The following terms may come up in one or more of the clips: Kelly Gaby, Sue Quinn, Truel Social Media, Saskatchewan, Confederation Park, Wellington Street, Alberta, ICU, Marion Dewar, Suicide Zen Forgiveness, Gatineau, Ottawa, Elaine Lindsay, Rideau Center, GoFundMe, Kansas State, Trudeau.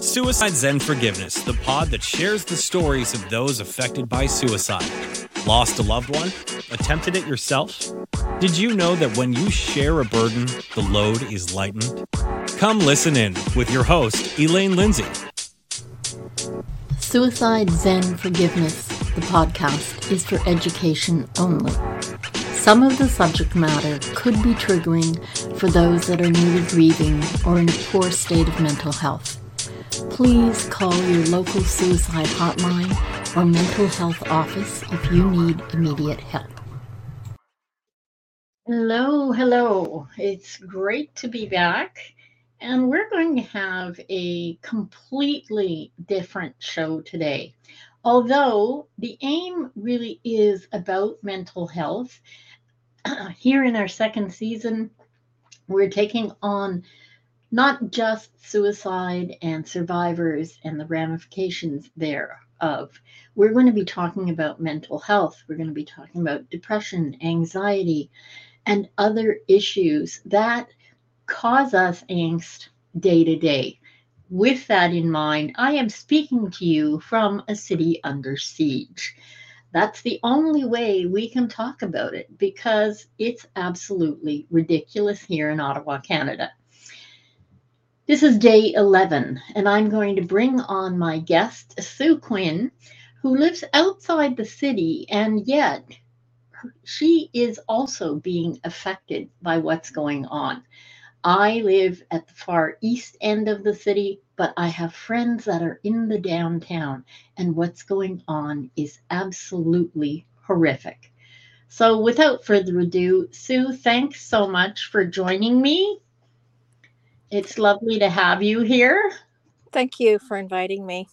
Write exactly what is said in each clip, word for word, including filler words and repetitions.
Suicide Zen Forgiveness, the pod that shares the stories of those affected by suicide. Lost a loved one? Attempted it yourself? Did you know that when you share a burden, the load is lightened? Come listen in with your host, Elaine Lindsay. Suicide Zen Forgiveness, the podcast, is for education only. Some of the subject matter could be triggering for those that are newly grieving or in a poor state of mental health. Please call your local suicide hotline or mental health office if you need immediate help. Hello, hello. It's great to be back. And we're going to have a completely different show today. Although the aim really is about mental health, here in our second season, we're taking on not just suicide and survivors and the ramifications thereof. We're going to be talking about mental health. We're going to be talking about depression, anxiety, and other issues that cause us angst day to day. With that in mind, I am speaking to you from a city under siege. That's the only way we can talk about it, because it's absolutely ridiculous here in Ottawa, Canada. This is day eleven, and I'm going to bring on my guest, Sue Quinn, who lives outside the city, and yet she is also being affected by what's going on. I live at the far east end of the city, but I have friends that are in the downtown, and what's going on is absolutely horrific. So without further ado, Sue, thanks so much for joining me. It's lovely to have you here. Thank you for inviting me.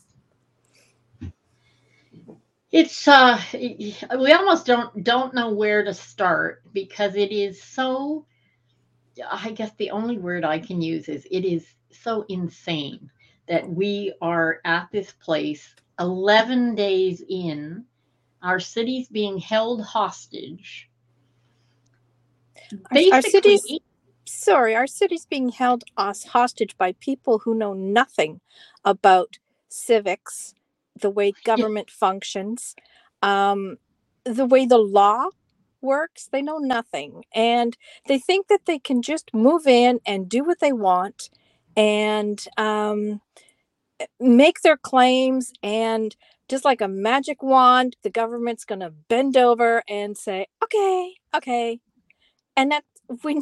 It's uh, we almost don't don't know where to start, because it is so, I guess the only word I can use is it is so insane that we are at this place eleven days in, our city's being held hostage. Basically, our city's Sorry, our city's being held hostage by people who know nothing about civics, the way government yeah. functions, um, the way the law works. They know nothing. And they think that they can just move in and do what they want and um, make their claims. And just like a magic wand, the government's going to bend over and say, okay, okay. And that we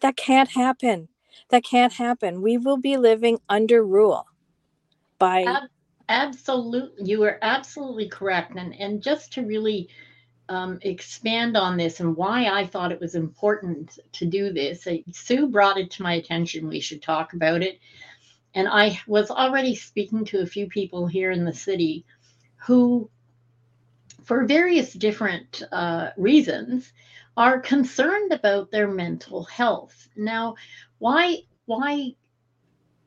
That can't happen. That can't happen. We will be living under rule. By Ab- absolutely, you are absolutely correct. And and just to really um, expand on this and why I thought it was important to do this, uh, Sue brought it to my attention. We should talk about it. And I was already speaking to a few people here in the city who, for various different uh, reasons, are concerned about their mental health. Now, why why,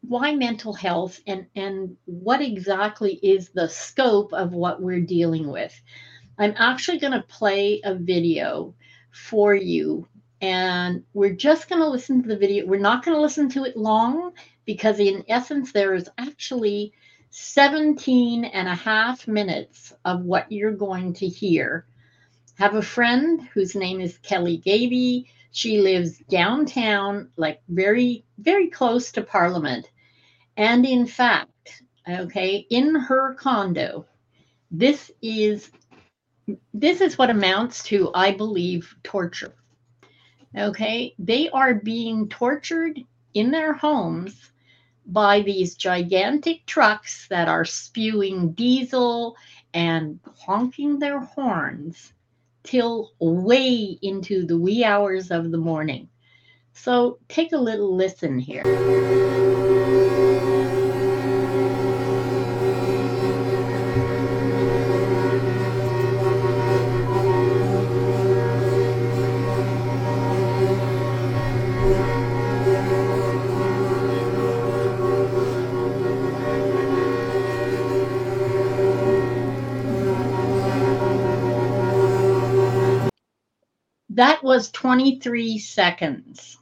why mental health, and, and what exactly is the scope of what we're dealing with? I'm actually going to play a video for you, and we're just going to listen to the video. We're not going to listen to it long, because in essence, there is actually seventeen and a half minutes of what you're going to hear. Have a friend whose name is Kelly Gaby. She lives downtown, like very, very close to Parliament. And in fact, okay, in her condo, this is this is what amounts to, I believe, torture. Okay, they are being tortured in their homes by these gigantic trucks that are spewing diesel and honking their horns till way into the wee hours of the morning. So take a little listen here. That was twenty-three seconds.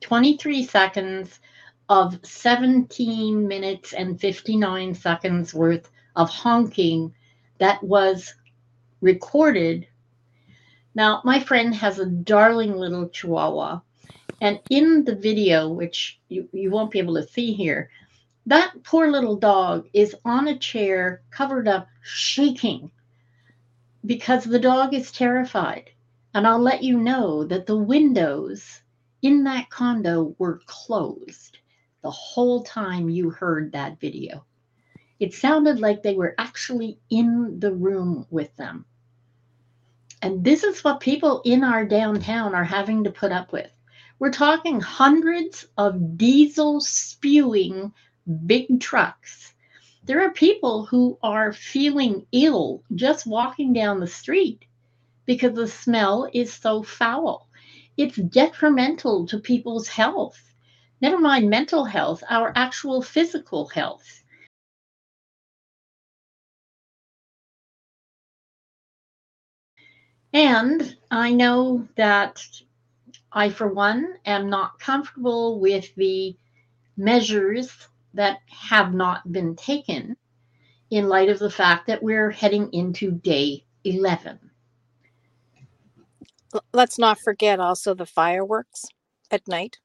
twenty-three seconds of seventeen minutes and fifty-nine seconds worth of honking that was recorded. Now, my friend has a darling little Chihuahua, and in the video, which you, you won't be able to see here, that poor little dog is on a chair, covered up, shaking, because the dog is terrified. And I'll let you know that the windows in that condo were closed the whole time you heard that video. It sounded like they were actually in the room with them. And this is what people in our downtown are having to put up with. We're talking hundreds of diesel spewing big trucks. There are people who are feeling ill just walking down the street because the smell is so foul. It's detrimental to people's health. Never mind mental health, our actual physical health. And I know that I, for one, am not comfortable with the measures that have not been taken in light of the fact that we're heading into day eleven. Let's not forget also the fireworks at night.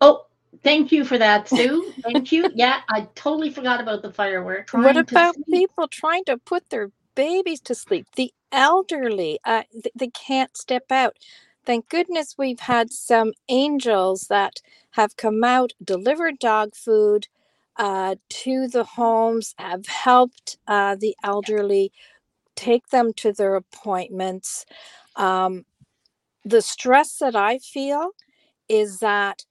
Oh, thank you for that, Sue. Thank you. Yeah, I totally forgot about the fireworks. What about people trying to put their babies to sleep? The elderly, uh, th- they can't step out. Thank goodness we've had some angels that have come out, delivered dog food uh, to the homes, have helped uh, the elderly, take them to their appointments. Um, the stress that I feel is that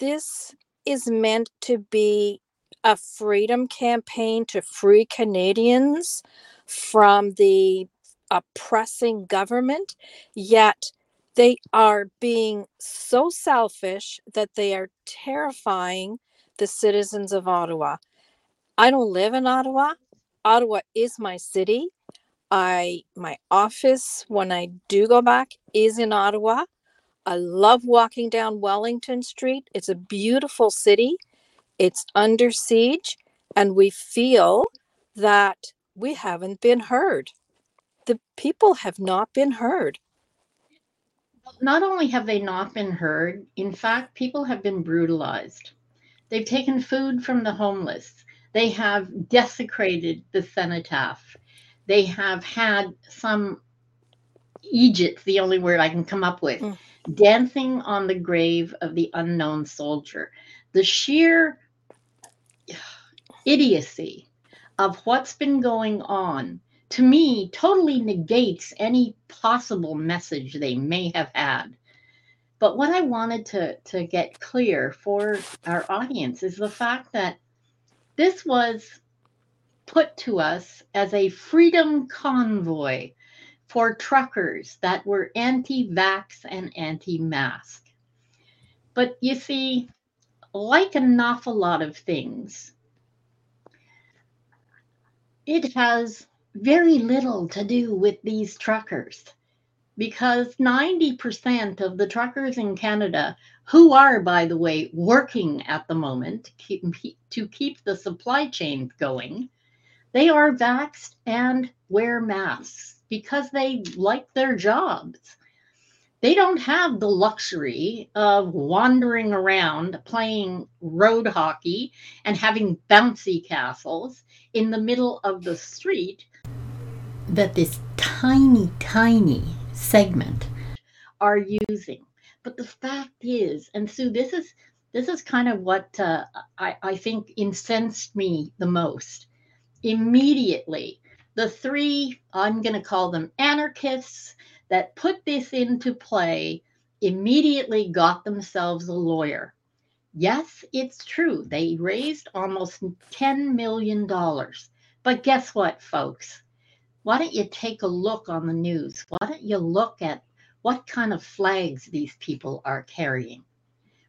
this is meant to be a freedom campaign to free Canadians from the oppressing government, yet they are being so selfish that they are terrifying the citizens of Ottawa. I don't live in Ottawa. Ottawa is my city. I, my office, when I do go back, is in Ottawa. I love walking down Wellington Street. It's a beautiful city. It's under siege, and we feel that we haven't been heard. The people have not been heard. Not only have they not been heard, in fact, people have been brutalized. They've taken food from the homeless. They have desecrated the cenotaph. They have had some Egypt, the only word I can come up with, mm. dancing on the grave of the unknown soldier. The sheer idiocy of what's been going on, to me, totally negates any possible message they may have had. But what I wanted to, to get clear for our audience is the fact that this was put to us as a freedom convoy for truckers that were anti-vax and anti-mask. But you see, like an awful lot of things, it has very little to do with these truckers, because ninety percent of the truckers in Canada, who are, by the way, working at the moment keep, to keep the supply chain going, they are vaxxed and wear masks because they like their jobs. They don't have the luxury of wandering around playing road hockey and having bouncy castles in the middle of the street that this tiny, tiny segment are using. But the fact is, and Sue, this is this is kind of what uh, I, I think incensed me the most. Immediately, the three, I'm going to call them anarchists, that put this into play immediately got themselves a lawyer. Yes, it's true. They raised almost ten million dollars. But guess what, folks? Why don't you take a look on the news? Why don't you look at what kind of flags these people are carrying?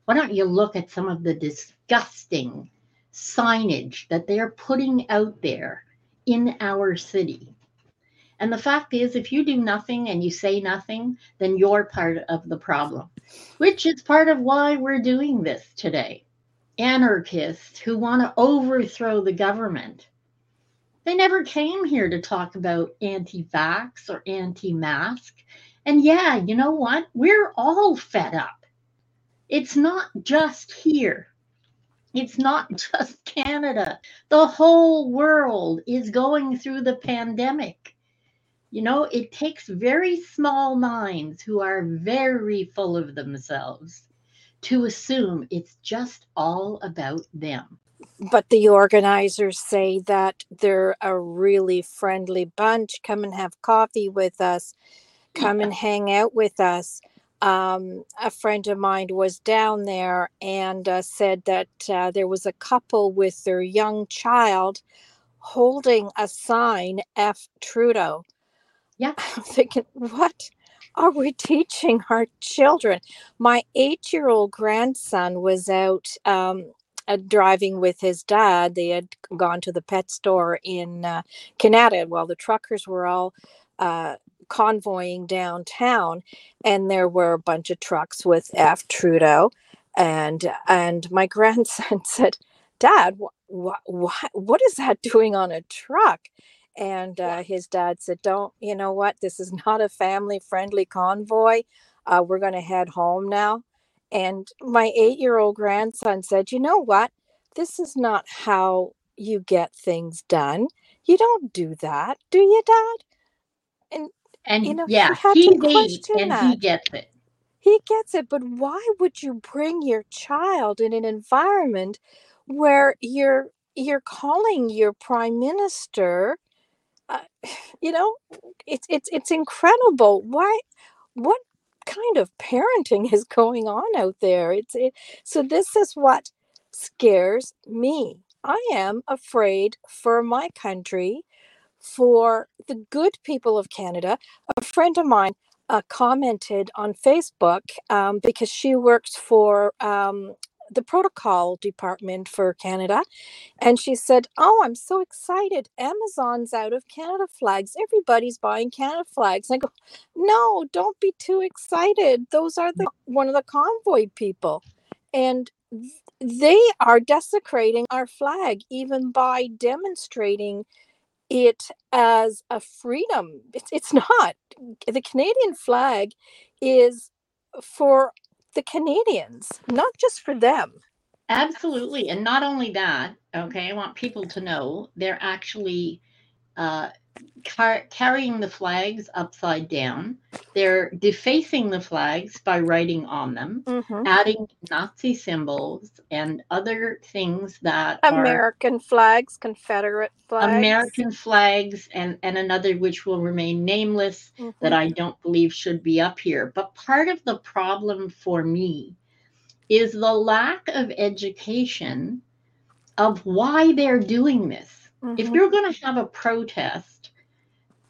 Why don't you look at some of the disgusting signage that they're putting out there in our city? And the fact is, if you do nothing and you say nothing, then you're part of the problem, which is part of why we're doing this today. anarchists who want to overthrow the government. They never came here to talk about anti-vax or anti-mask. And yeah, you know what? We're all fed up. It's not just here. It's not just Canada. The whole world is going through the pandemic. You know, it takes very small minds who are very full of themselves to assume it's just all about them. But the organizers say that they're a really friendly bunch. Come and have coffee with us. Come yeah. and hang out with us. Um, a friend of mine was down there and uh, said that uh, there was a couple with their young child holding a sign, F. Trudeau. Yeah. I'm thinking, what are we teaching our children? My eight-year-old grandson was out um, uh, driving with his dad. They had gone to the pet store in uh, Canada while the truckers were all uh, convoying downtown, and there were a bunch of trucks with F. Trudeau. And and my grandson said, Dad, wh- wh- wh- what is that doing on a truck? And uh, his dad said, don't, you know what, this is not a family-friendly convoy. Uh, we're going to head home now. And my eight-year-old grandson said, you know what, this is not how you get things done. You don't do that, do you, Dad? And, and you know, yeah, he, he question and that. He gets it. He gets it, but why would you bring your child in an environment where you're you're calling your prime minister? Uh, you know, it's it's it's incredible. Why? What kind of parenting is going on out there? It's it, so this is what scares me. I am afraid for my country, for the good people of Canada. A friend of mine uh, commented on Facebook um, because she works for um, the protocol department for Canada. And she said, oh, I'm so excited. Amazon's out of Canada flags. Everybody's buying Canada flags. And I go, no, don't be too excited. Those are the one of the convoy people. And they are desecrating our flag, even by demonstrating it as a freedom. It's, it's not. The Canadian flag is for the Canadians, not just for them. Absolutely. And not only that, okay, I want people to know they're actually uh, car- carrying the flags upside down. They're defacing the flags by writing on them, mm-hmm. adding Nazi symbols and other things that American are flags, Confederate flags. American flags and, and another which will remain nameless mm-hmm. that I don't believe should be up here. But part of the problem for me is the lack of education of why they're doing this. Mm-hmm. If you're going to have a protest,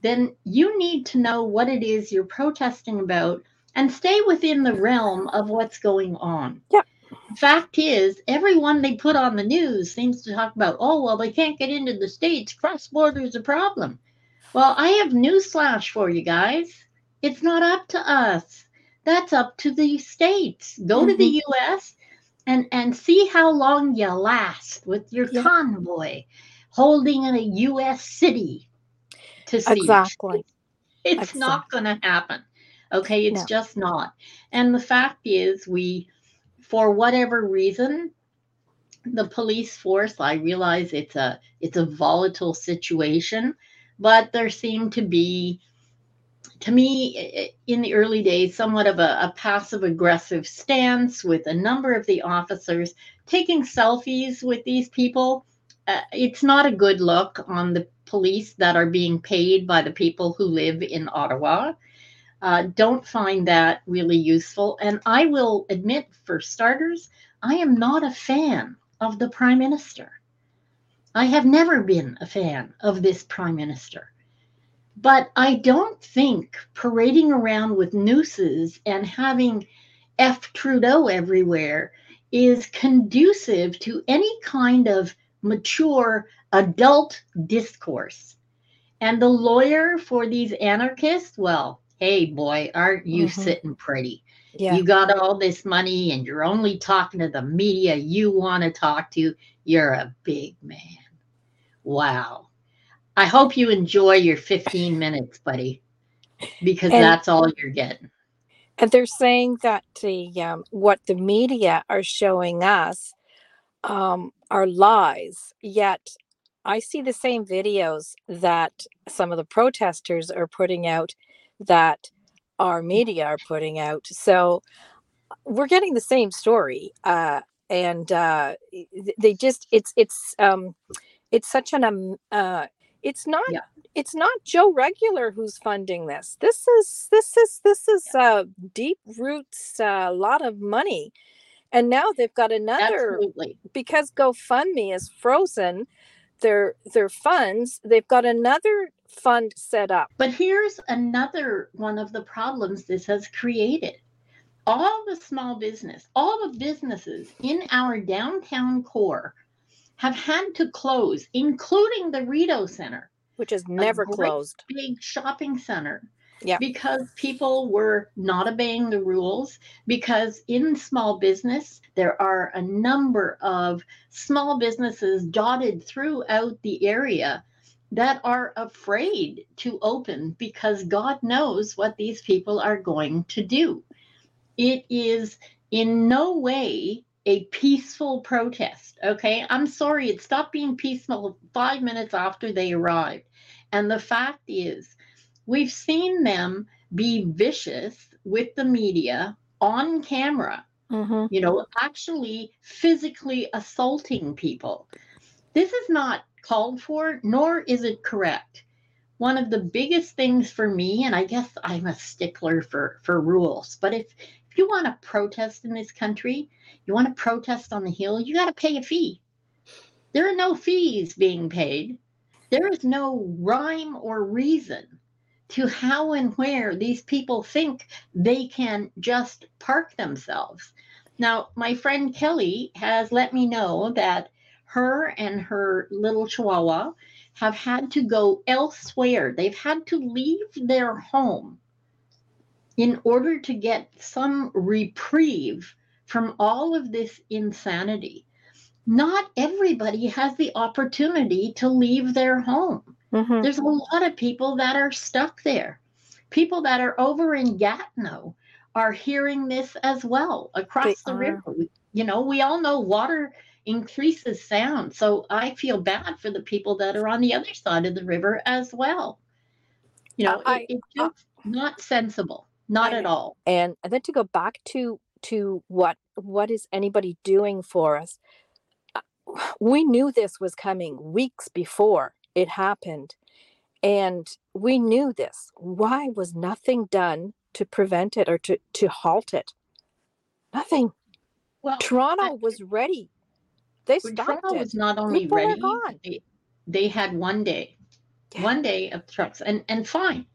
then you need to know what it is you're protesting about and stay within the realm of what's going on. Yeah. Fact is, everyone they put on the news seems to talk about, oh, well, they can't get into the States. Cross-border is a problem. Well, I have newsflash for you guys. It's not up to us. That's up to the States. Go mm-hmm. to the U S and, and see how long you last with your yeah. convoy holding in a U S city. Exactly. It's exactly. not going to happen. Okay, it's no. just not. And the fact is, we, for whatever reason, the police force, I realize it's a it's a volatile situation, but there seemed to be, to me, in the early days, somewhat of a, a passive-aggressive stance with a number of the officers taking selfies with these people. Uh, it's not a good look on the police that are being paid by the people who live in Ottawa. Uh, don't find that really useful. And I will admit, for starters, I am not a fan of the Prime Minister. I have never been a fan of this Prime Minister. But I don't think parading around with nooses and having F. Trudeau everywhere is conducive to any kind of mature adult discourse. And the lawyer for these anarchists, well, hey boy, aren't you mm-hmm. sitting pretty? Yeah. You got all this money and you're only talking to the media you want to talk to. You're a big man. Wow. I hope you enjoy your fifteen minutes, buddy, because and, that's all you're getting. And they're saying that the um, what the media are showing us um, are lies. Yet I see the same videos that some of the protesters are putting out that our media are putting out. So we're getting the same story. Uh, and uh, they just, it's, it's, um, it's such an, um, uh, it's not, yeah. it's not Joe Regular who's funding this. This is, this is, this is a yeah. uh, deep roots, a uh, lot of money. And now they've got another, Absolutely. because GoFundMe is frozen their, their funds. They've got another fund set up. But here's another one of the problems this has created. All the small business, all the businesses in our downtown core have had to close, including the Rideau Center, which is never closed, big shopping center. Yeah. Because people were not obeying the rules, because in small business, there are a number of small businesses dotted throughout the area that are afraid to open because God knows what these people are going to do. It is in no way a peaceful protest, okay? I'm sorry, it stopped being peaceful five minutes after they arrived. And the fact is, we've seen them be vicious with the media on camera, mm-hmm. you know, actually physically assaulting people. This is not called for, nor is it correct. One of the biggest things for me, and I guess I'm a stickler for, for rules, but if, if you want to protest in this country, you want to protest on the Hill, you got to pay a fee. There are no fees being paid. There is no rhyme or reason to how and where these people think they can just park themselves. Now, my friend Kelly has let me know that her and her little chihuahua have had to go elsewhere. They've had to leave their home in order to get some reprieve from all of this insanity. Not everybody has the opportunity to leave their home. Mm-hmm. There's a lot of people that are stuck there. People that are over in Gatineau are hearing this as well across they the are. river. You know, we all know water increases sound. So I feel bad for the people that are on the other side of the river as well. You know, I, it, it's just I, not sensible, not I, at all. And then to go back to to what what is anybody doing for us? We knew this was coming weeks before it happened, and we knew this. Why was nothing done to prevent it or to to halt it? Nothing. Well, Toronto I, was ready. They stopped it. Was not only People ready, they, they had one day, yeah. one day of trucks, and, and fine.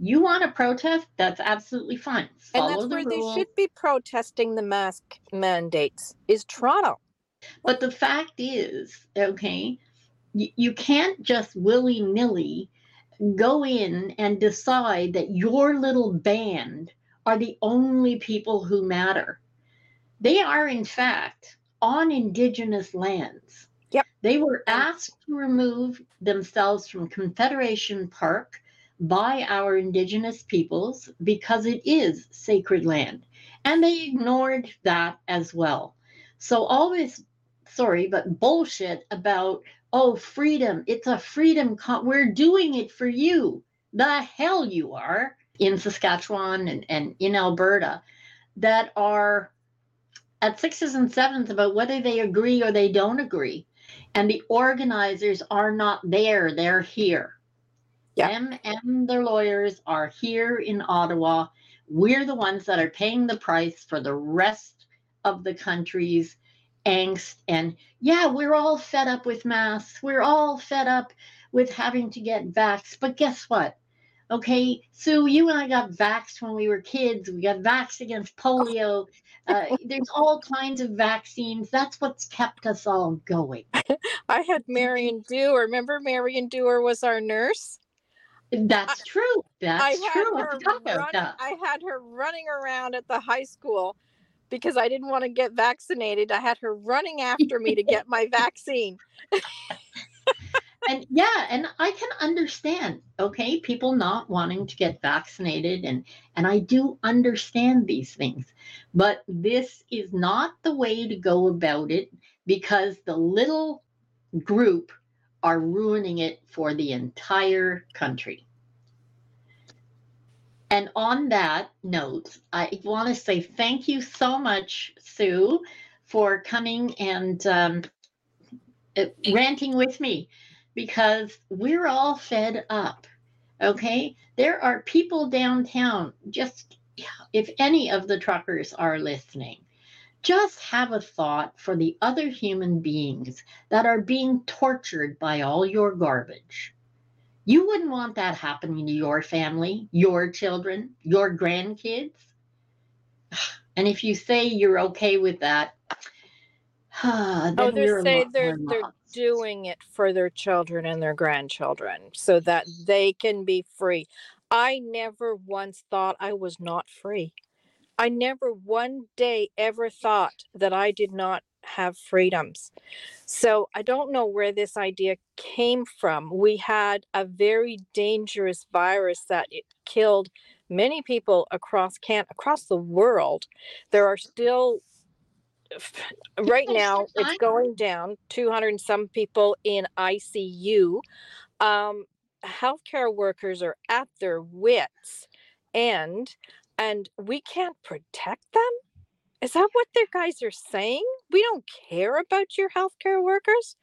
You want to protest? That's absolutely fine. Follow and that's the where rules. They should be protesting the mask mandates is Toronto. But the fact is, okay, you, you can't just willy-nilly go in and decide that your little band are the only people who matter. They are, in fact, on Indigenous lands. Yep. They were asked to remove themselves from Confederation Park by our Indigenous peoples because it is sacred land. And they ignored that as well. So all this, sorry, but bullshit about, oh, freedom, it's a freedom, con- we're doing it for you. The hell you are in Saskatchewan and, and in Alberta that are at sixes and sevens about whether they agree or they don't agree. And the organizers are not there. They're here. Yeah. Them and their lawyers are here in Ottawa. We're the ones that are paying the price for the rest of the country's angst. And yeah, we're all fed up with masks. We're all fed up with having to get vaxxed. But guess what? Okay, Sue, you and I got vaxxed when we were kids. We got vaxxed against polio. Uh, there's all kinds of vaccines. That's what's kept us all going. I had Marion Dewar. Remember Marion Dewar was our nurse? That's true. That's I true. I, run, that. I had her running around at the high school because I didn't want to get vaccinated. I had her running after me to get my vaccine. And yeah, and I can understand, okay, people not wanting to get vaccinated, and, and I do understand these things, but this is not the way to go about it, because the little group are ruining it for the entire country. And on that note, I want to say thank you so much, Sue, for coming and um, ranting with me. Because we're all fed up, okay? There are people downtown, just if any of the truckers are listening, just have a thought for the other human beings that are being tortured by all your garbage. You wouldn't want that happening to your family, your children, your grandkids. And if you say you're okay with that, ah, oh, they say they're they're doing it for their children and their grandchildren so that they can be free. I never once thought I was not free. I never one day ever thought that I did not have freedoms. So I don't know where this idea came from. We had a very dangerous virus that it killed many people across can across the world. There are still right now it's going down two hundred and some people in I C U. Um, healthcare workers are at their wits end, and we can't protect them. Is that what their guys are saying? We don't care about your healthcare workers.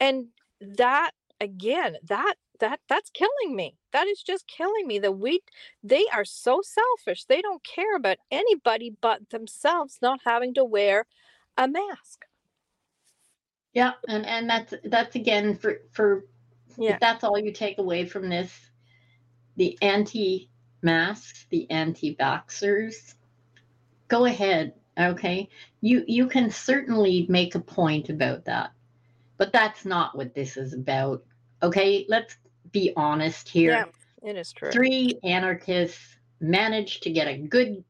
And that again, that that that's killing me. That is just killing me that we, they are so selfish. They don't care about anybody but themselves not having to wear a mask. Yeah. And, and that's, that's again, for, for, yeah. If that's all you take away from this, the anti-masks, the anti-vaxxers, go ahead. Okay. You, you can certainly make a point about that, but that's not what this is about. Okay. Let's be honest here. Yeah, it is true. Three anarchists managed to get a good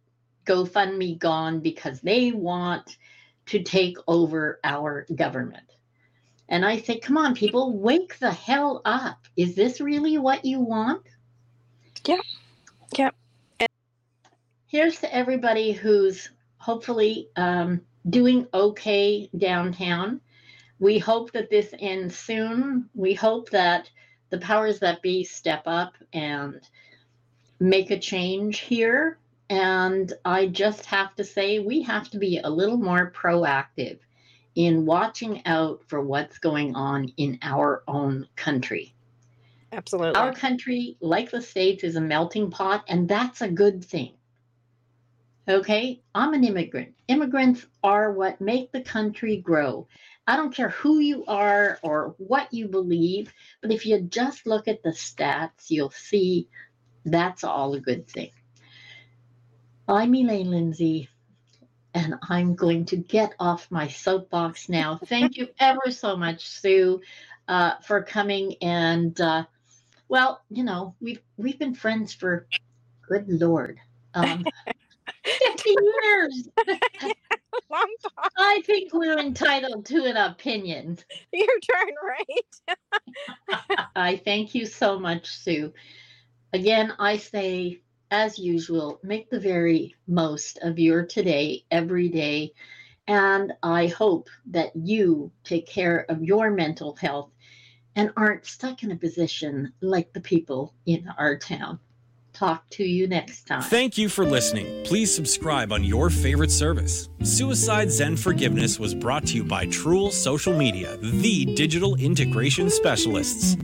GoFundMe gone because they want to take over our government. And I say, come on, people, wake the hell up. Is this really what you want? Yeah. Yeah. And- Here's to everybody who's hopefully um, doing okay downtown. We hope that this ends soon. We hope that the powers that be step up and make a change here. And I just have to say, we have to be a little more proactive in watching out for what's going on in our own country. Absolutely. Our country, like the States, is a melting pot, and that's a good thing. Okay? I'm an immigrant. Immigrants are what make the country grow. I don't care who you are or what you believe, but if you just look at the stats, you'll see that's all a good thing. I'm Elaine Lindsay, and I'm going to get off my soapbox now. Thank you ever so much, Sue, uh, for coming. And, uh, well, you know, we've, we've been friends for, good Lord, um, fifty years. Long time. I think we're entitled to an opinion. You're darn right. I thank you so much, Sue. Again, I say, as usual, make the very most of your today, every day. And I hope that you take care of your mental health and aren't stuck in a position like the people in our town. Talk to you next time. Thank you for listening. Please subscribe on your favorite service. Suicide Zen Forgiveness was brought to you by Truel Social Media, the digital integration specialists.